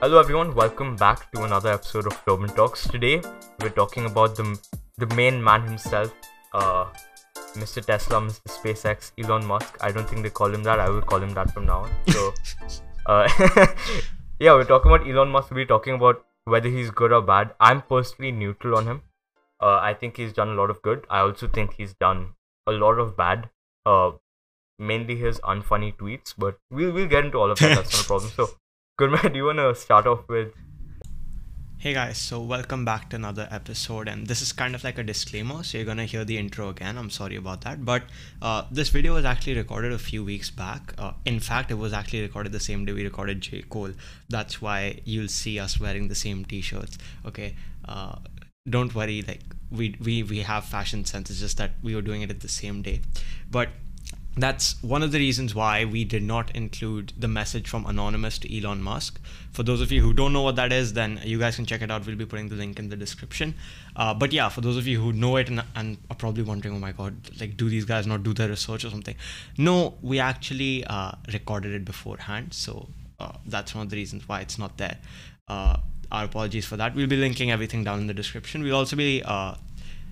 Hello everyone, welcome back to another episode of Turban Talks. Today we're talking about the main man himself, Mr. Tesla, Mr. SpaceX, Elon Musk. I don't think they call him that. I will call him that from now on. So, yeah, we're talking about Elon Musk. We're talking about whether he's good or bad. I'm personally neutral on him. I think he's done a lot of good. I also think he's done a lot of bad. Mainly his unfunny tweets, but we'll get into all of that. That's not a problem. So, Gurmeet, do you want to start off with? Hey guys, so welcome back to another episode, and this is kind of like a disclaimer, so you're going to hear the intro again. I'm sorry about that, but this video was actually recorded a few weeks back. In fact, it was actually recorded the same day we recorded J. Cole. That's why you'll see us wearing the same t-shirts, okay? Don't worry, like we have fashion sense, it's just that we were doing it at the same day. But that's one of the reasons why we did not include the message from Anonymous to Elon Musk. For those of you who don't know what that is, then you guys can check it out. We'll be putting the link in the description. But yeah, for those of you who know it and are probably wondering, oh my God, like, do these guys not do their research or something? No, we actually recorded it beforehand. So that's one of the reasons why it's not there. Our apologies for that. We'll be linking everything down in the description. We'll also be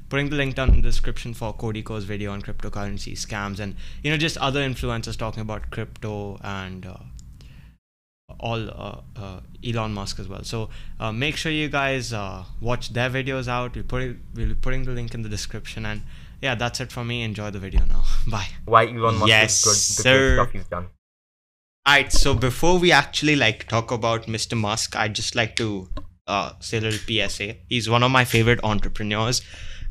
putting the link down in the description for Cody Ko's video on cryptocurrency scams and, you know, just other influencers talking about crypto and Elon Musk as well. So make sure you guys watch their videos out. We'll be putting the link in the description, and yeah, that's it for me. Enjoy the video now. Bye. Why Elon Musk is good, the good stuff he's done. Alright, so before we actually like talk about Mr. Musk, I'd just like to say a little PSA. He's one of my favorite entrepreneurs,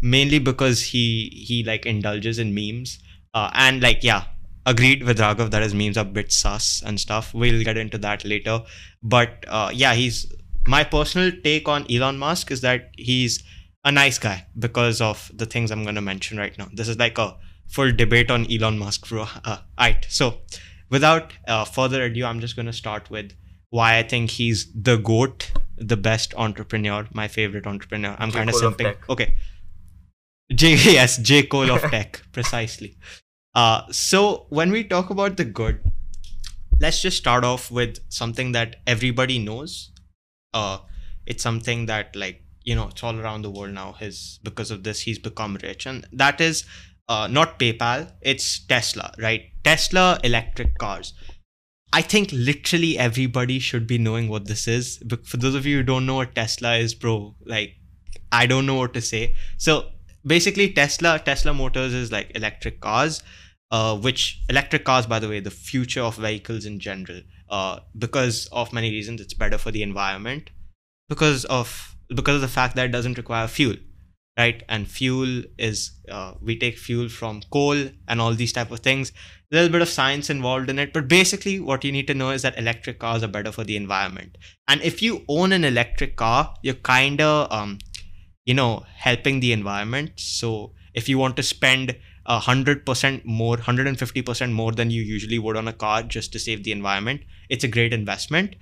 mainly because he like indulges in memes and like, yeah, agreed with Raghav that his memes are a bit sus and stuff. We'll get into that later, but yeah, he's my personal take on Elon Musk is that he's a nice guy because of the things I'm going to mention right now. This is like a full debate on Elon Musk, bro. Alright, so without further ado, I'm just going to start with why I think he's the GOAT, the best entrepreneur, my favorite entrepreneur. I'm kind of simping. Okay. Yes, J. Cole of tech, precisely. So when we talk about the good, let's just start off with something that everybody knows. It's something that, like, you know, it's all around the world now. Because of this, he's become rich, and that is not PayPal. It's Tesla, right? Tesla electric cars. I think literally everybody should be knowing what this is. But for those of you who don't know what Tesla is, bro, like, I don't know what to say. So basically, Tesla Motors is like electric cars, which electric cars, by the way, the future of vehicles in general, because of many reasons. It's better for the environment because of the fact that it doesn't require fuel, right? And fuel is, we take fuel from coal and all these type of things. A little bit of science involved in it, but basically what you need to know is that electric cars are better for the environment. And if you own an electric car, you're kind of, you know, helping the environment. So if you want to spend 100% more, 150% more than you usually would on a car just to save the environment, it's a great investment.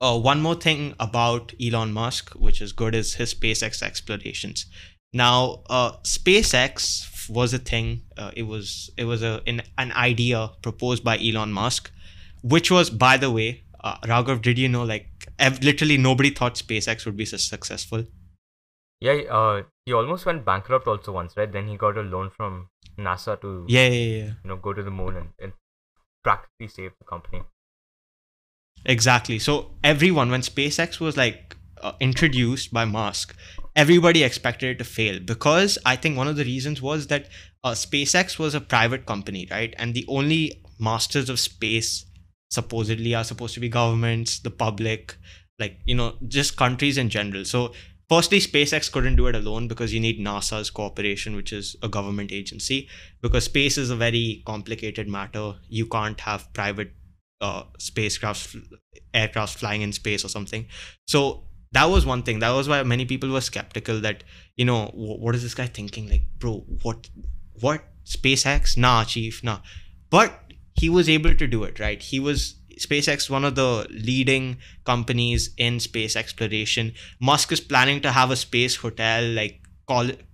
One more thing about Elon Musk, which is good, is his SpaceX explorations. Now, SpaceX was a thing. It was an idea proposed by Elon Musk, which was, by the way, Raghav, did you know, like, literally nobody thought SpaceX would be so successful? Yeah, he almost went bankrupt also once, right? Then he got a loan from NASA to you know, go to the moon and practically save the company. Exactly. So everyone, when SpaceX was like introduced by Musk, everybody expected it to fail because I think one of the reasons was that SpaceX was a private company, right? And the only masters of space supposedly are supposed to be governments, the public, like, you know, just countries in general. So firstly, SpaceX couldn't do it alone because you need NASA's cooperation, which is a government agency, because space is a very complicated matter. You can't have private aircraft flying in space or something. So that was one thing. That was why many people were skeptical that, you know, what is this guy thinking? Like, bro, what SpaceX? Nah, chief, nah. But he was able to do it, right? SpaceX, one of the leading companies in space exploration. Musk is planning to have a space hotel, like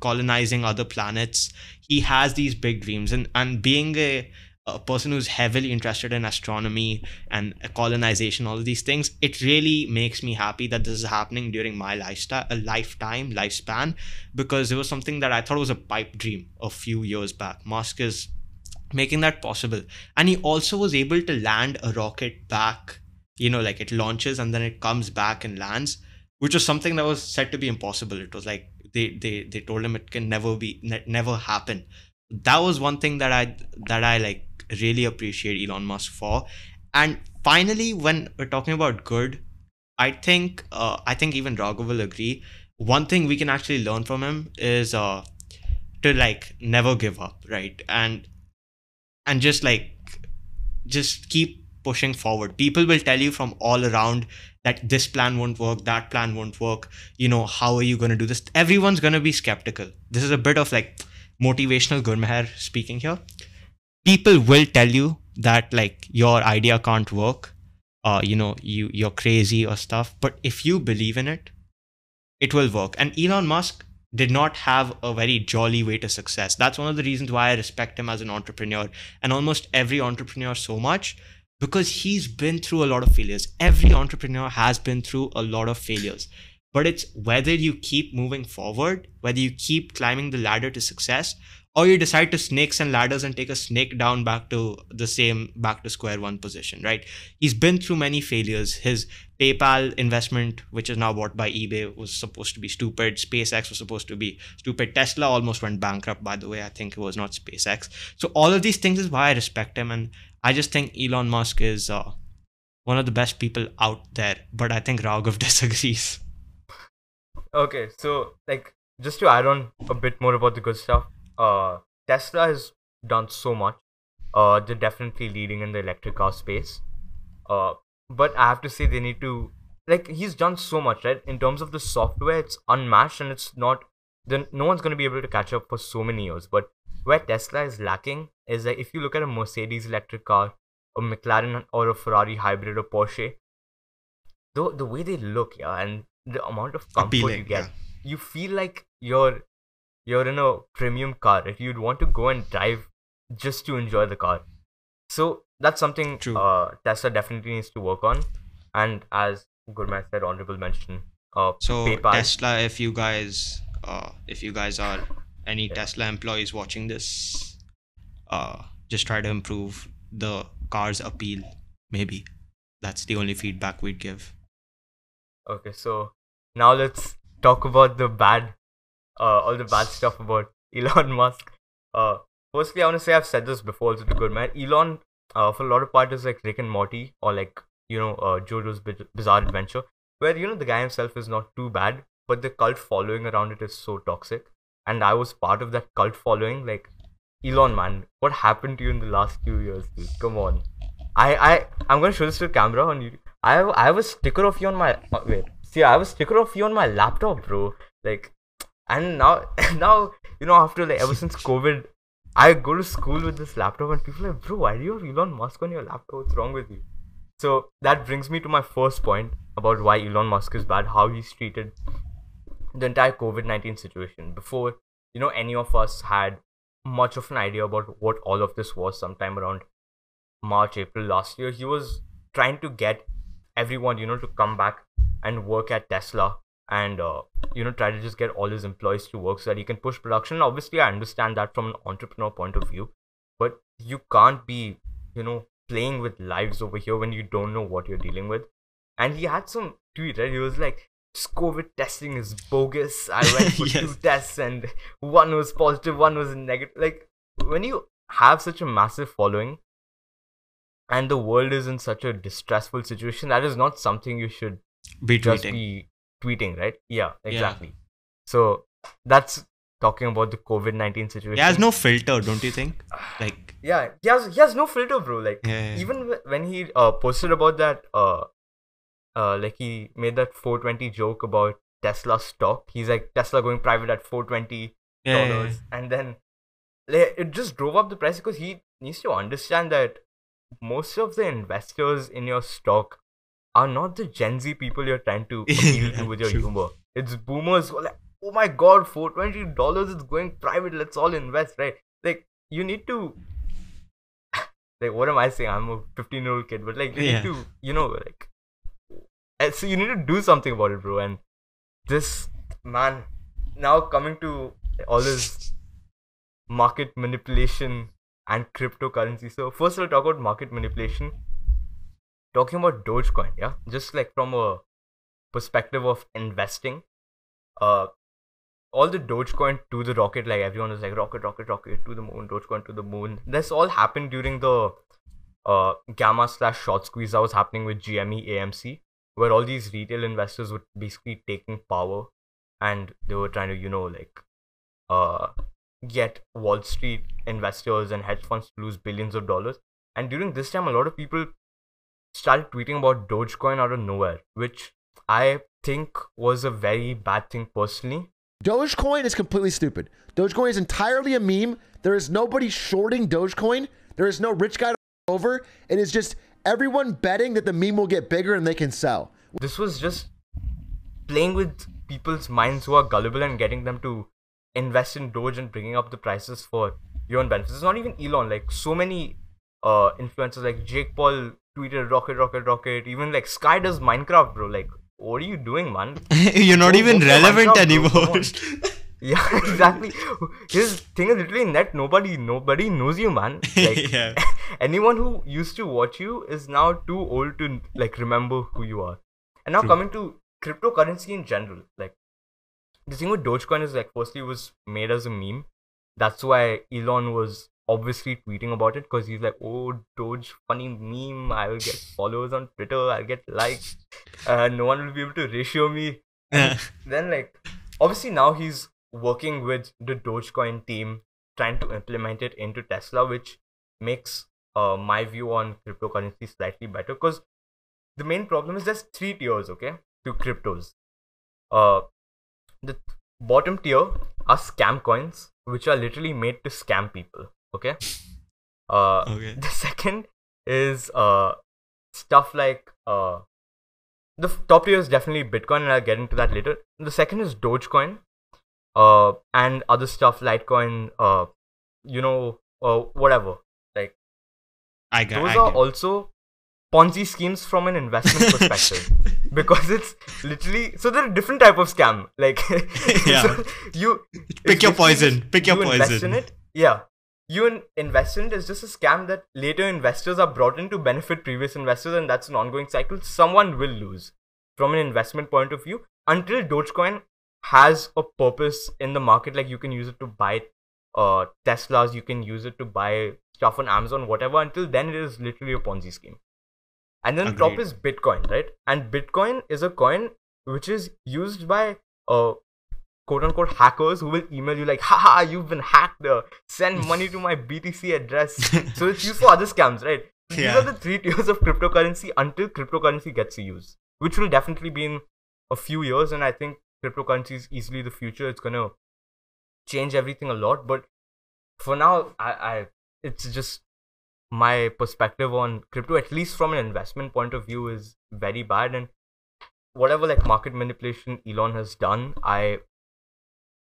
colonizing other planets. He has these big dreams, and being a a person who's heavily interested in astronomy and colonization, all of these things, it really makes me happy that this is happening during my lifespan, because it was something that I thought was a pipe dream a few years back. Musk is making that possible. And he also was able to land a rocket back, you know, like it launches and then it comes back and lands, which was something that was said to be impossible. It was like they told him it can never happen. That was one thing that I like really appreciate Elon Musk for. And finally, when we're talking about good, I think even Raghav will agree, one thing we can actually learn from him is to like never give up, right? And just keep pushing forward. People will tell you from all around that this plan won't work, that plan won't work, you know, how are you going to do this? Everyone's going to be skeptical. This is a bit of like motivational Gurmeher speaking here. People will tell you that like your idea can't work, you know, you're crazy or stuff, but if you believe in it, it will work. And Elon Musk did not have a very jolly way to success. That's one of the reasons why I respect him as an entrepreneur and almost every entrepreneur so much, because he's been through a lot of failures. Every entrepreneur has been through a lot of failures, but it's whether you keep moving forward, whether you keep climbing the ladder to success, or you decide to snakes and ladders and take a snake down back to square one position, right? He's been through many failures. His PayPal investment, which is now bought by eBay, was supposed to be stupid. SpaceX was supposed to be stupid. Tesla almost went bankrupt, by the way. I think it was not SpaceX. So all of these things is why I respect him. And I just think Elon Musk is one of the best people out there. But I think Raghav disagrees. Okay, so like just to add on a bit more about the good stuff, Tesla has done so much. They're definitely leading in the electric car space. But I have to say they need to, like, he's done so much, right? In terms of the software, it's unmatched, and it's not, then no one's going to be able to catch up for so many years. But where Tesla is lacking is that if you look at a Mercedes electric car, a McLaren or a Ferrari hybrid or Porsche, the way they look, yeah, and the amount of comfort you get, yeah, you feel like you're in a premium car, right? You'd want to go and drive just to enjoy the car. So that's something Tesla definitely needs to work on. And as Gurmeet said, honorable mention. So PayPal. Tesla, if you guys are any Tesla employees watching this, just try to improve the car's appeal. Maybe that's the only feedback we'd give. Okay, so now let's talk about the bad, all the bad stuff about Elon Musk. Firstly, I want to say, I've said this before also to Gurmeet, Elon, for a lot of part is like Rick and Morty, or like, you know, Jojo's Bizarre Adventure, where, you know, the guy himself is not too bad, but the cult following around it is so toxic. And I was part of that cult following. Like, Elon, man, what happened to you in the last few years, dude? Come on. I'm going to show this to the camera on YouTube. I have a sticker of you on my, wait, see, I have a sticker of you on my laptop, bro. Like, and now, you know, after, like, ever since COVID, I go to school with this laptop and people are like, bro, why do you have Elon Musk on your laptop? What's wrong with you? So that brings me to my first point about why Elon Musk is bad, how he's treated the entire COVID-19 situation. Before, you know, any of us had much of an idea about what all of this was, sometime around March, April last year, he was trying to get everyone, you know, to come back and work at Tesla and, you know, try to just get all his employees to work so that he can push production. Obviously, I understand that from an entrepreneur point of view, but you can't be, you know, playing with lives over here when you don't know what you're dealing with. And he had some tweet, right? He was like, COVID testing is bogus. I went for yes, 2 tests and one was positive, one was negative. Like, when you have such a massive following and the world is in such a distressful situation, that is not something you should just be tweeting, right? Yeah, exactly. Yeah. So that's talking about the COVID-19 situation. He has no filter, don't you think? Like, yeah, he has no filter, bro. Like, yeah. Even when he posted about that, like, he made that 420 joke about Tesla stock. He's like, Tesla going private at $420, yeah. And then like, it just drove up the price, because he needs to understand that most of the investors in your stock are not the Gen Z people you're trying to appeal to with your humor. It's boomers who are like, oh my god, $420, it's going private, let's all invest, right? Like, you need to Like, what am I saying? I'm a 15-year-old kid, but like, you need to, you know, like, so you need to do something about it, bro. And this man, now coming to all this market manipulation and cryptocurrency. So first, I'll talk about market manipulation. Talking about Dogecoin, yeah, just like from a perspective of investing, all the Dogecoin to the rocket, like everyone was like rocket, rocket, rocket to the moon, Dogecoin to the moon. This all happened during the gamma/short squeeze that was happening with GME, AMC, where all these retail investors were basically taking power, and they were trying to, you know, like, get Wall Street investors and hedge funds to lose billions of dollars. And during this time, a lot of people started tweeting about Dogecoin out of nowhere, which I think was a very bad thing personally. Dogecoin is completely stupid. Dogecoin is entirely a meme. There is nobody shorting Dogecoin. There is no rich guy to over. It is just everyone betting that the meme will get bigger and they can sell. This was just playing with people's minds who are gullible and getting them to invest in Doge and bringing up the prices for your own benefits. It's not even Elon. Like, so many influencers like Jake Paul tweeted rocket, rocket, rocket. Even like Sky Does Minecraft, bro. Like, what are you doing, man? You're not even relevant anymore. Yeah, exactly. His thing is literally net. Nobody knows you, man. Like, anyone who used to watch you is now too old to like remember who you are. And now coming to cryptocurrency in general, like the thing with Dogecoin is like, firstly, it was made as a meme. That's why Elon was obviously tweeting about it, because he's like, oh, Doge, funny meme, I will get followers on Twitter, I'll get likes, no one will be able to ratio me. And then, like, obviously now he's working with the Dogecoin team, trying to implement it into Tesla, which makes my view on cryptocurrency slightly better, because the main problem is there's 3 tiers, okay, to cryptos. The bottom tier are scam coins, which are literally made to scam people. Okay. The second is stuff like the top tier is definitely Bitcoin, and I'll get into that later. The second is Dogecoin, and other stuff, Litecoin, you know, whatever. Like, those are also Ponzi schemes from an investment perspective, because it's literally, so they're a different type of scam. Like, so you pick your poison. Pick your poison. Invest in it. Yeah. You invest in it is just a scam that later investors are brought in to benefit previous investors, and that's an ongoing cycle. Someone will lose from an investment point of view until Dogecoin has a purpose in the market. Like, you can use it to buy Teslas, you can use it to buy stuff on Amazon, whatever. Until then, it is literally a Ponzi scheme. And then top is Bitcoin, right? And Bitcoin is a coin which is used by quote-unquote hackers who will email you like, haha, you've been hacked, send money to my BTC address. So it's used for other scams, right? Yeah. These are the 3 tiers of cryptocurrency until cryptocurrency gets to use, which will definitely be in a few years. And I think cryptocurrency is easily the future. It's going to change everything a lot. But for now, I it's just my perspective on crypto, at least from an investment point of view, is very bad. And whatever like market manipulation Elon has done, I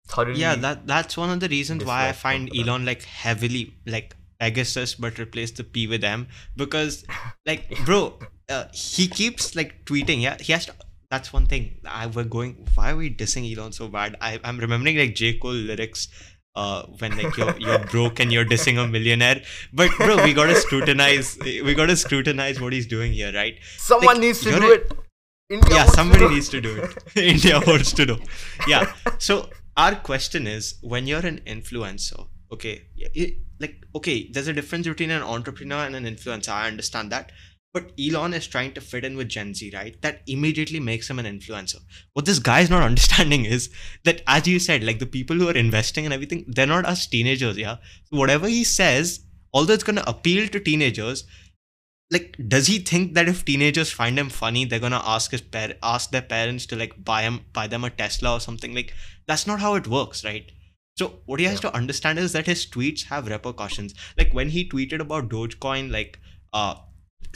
thoroughly that's one of the reasons why I find Elon like heavily like Augustus, but replace the P with M, because like bro, he keeps like tweeting. He has to, that's one thing why are we dissing Elon so bad? I'm remembering like J. Cole lyrics when like you're broke and you're dissing a millionaire. But bro, we gotta scrutinize what he's doing here, right? Someone like, needs to do it. Somebody needs to do it. India wants to know. Yeah. So our question is, when you're an influencer, okay, there's a difference between an entrepreneur and an influencer. I understand that. But Elon is trying to fit in with Gen Z, right? That immediately makes him an influencer. What this guy is not understanding is that, as you said, like the people who are investing and everything, they're not us teenagers, yeah? So whatever he says, although it's going to appeal to teenagers, like, does he think that if teenagers find him funny, they're gonna ask their parents to like buy them a Tesla or something? Like, that's not how it works, right? So what he has to understand is that his tweets have repercussions. Like when he tweeted about Dogecoin, like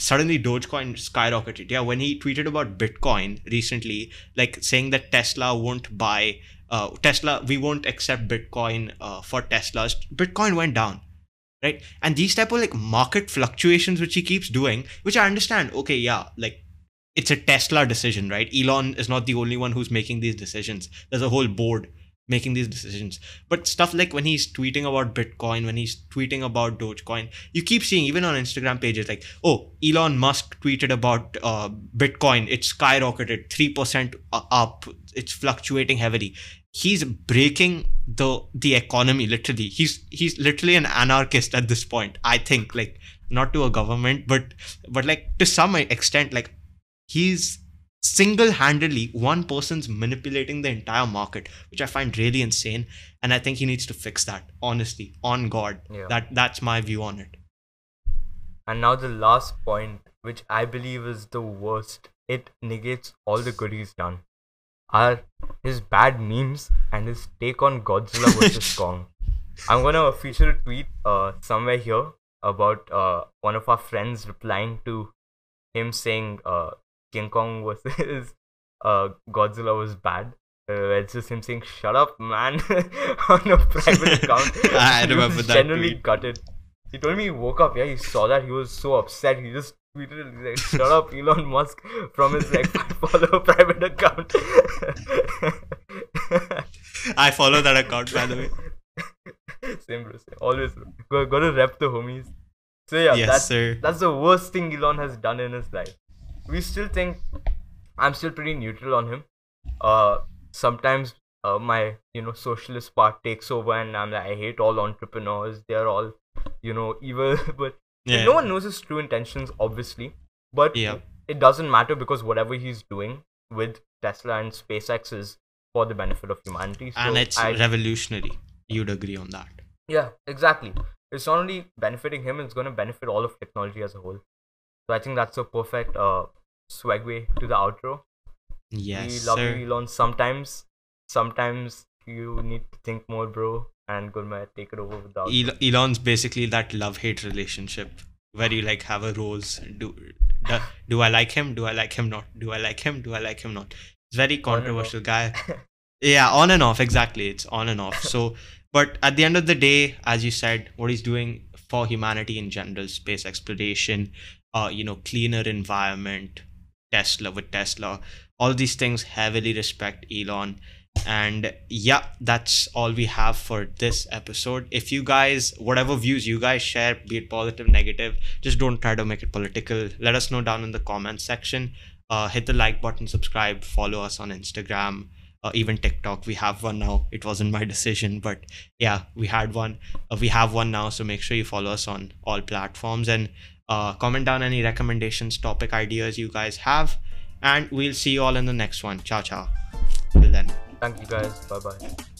suddenly Dogecoin skyrocketed. Yeah, when he tweeted about Bitcoin recently, like saying that Tesla won't buy we won't accept Bitcoin for Teslas, Bitcoin went down. right? And these type of like market fluctuations which he keeps doing, which I understand, okay, yeah, like it's a Tesla decision, right? Elon is not the only one who's making these decisions. There's a whole board making these decisions. But stuff like when he's tweeting about Bitcoin, when he's tweeting about Dogecoin, you keep seeing even on Instagram pages like, oh, Elon Musk tweeted about Bitcoin. It skyrocketed 3% up. It's fluctuating heavily. He's breaking the economy, literally. He's literally an anarchist at this point, I think. Like, not to a government, but like to some extent, like, he's single-handedly, one person's manipulating the entire market, which I find really insane. And I think he needs to fix that, honestly, on God. Yeah. That's my view on it. And now the last point, which I believe is the worst. It negates all the good he's done. Are his bad memes and his take on Godzilla vs. Kong. I'm going to feature a tweet somewhere here about one of our friends replying to him saying King Kong versus Godzilla was bad. It's just him saying, shut up, man, on a private account. I remember that. Generally gutted. He told me he woke up, yeah, he saw that, he was so upset, he just tweeted, he's like, shut up, Elon Musk, from his like follow private account. I follow that account, by the way. Same, bro, same. Always, bro. Gotta rep the homies. So yeah, yes, that's the worst thing Elon has done in his life. We still think, I'm still pretty neutral on him. Sometimes my, socialist part takes over and I'm like, I hate all entrepreneurs. They're all, evil. But yeah. No one knows his true intentions, obviously. But yeah. It doesn't matter because whatever he's doing with Tesla and SpaceX is for the benefit of humanity. So and it's revolutionary. You'd agree on that. Yeah, exactly. It's not only benefiting him, it's going to benefit all of technology as a whole. So I think that's a perfect segue to the outro. Yes, we love you, Elon. Sometimes you need to think more, bro. And Gurmaya, take it over with the outro. Elon's basically that love-hate relationship where you like have a rose. Do I like him? Do I like him not? Do I like him? Do I like him not? It's very controversial guy. Yeah, on and off. Exactly. It's on and off. So, but at the end of the day, as you said, what he's doing for humanity in general, space exploration, cleaner environment, Tesla, all these things heavily respect Elon. And yeah, that's all we have for this episode. If you guys, whatever views you guys share, be it positive, negative, just don't try to make it political. Let us know down in the comments section. Hit the like button, subscribe, follow us on Instagram. Even TikTok, we have one now. It wasn't my decision, but yeah, we had one. We have one now, so make sure you follow us on all platforms and comment down any recommendations, topic ideas you guys have. And we'll see you all in the next one. Ciao, ciao. Till then. Thank you guys. Bye-bye.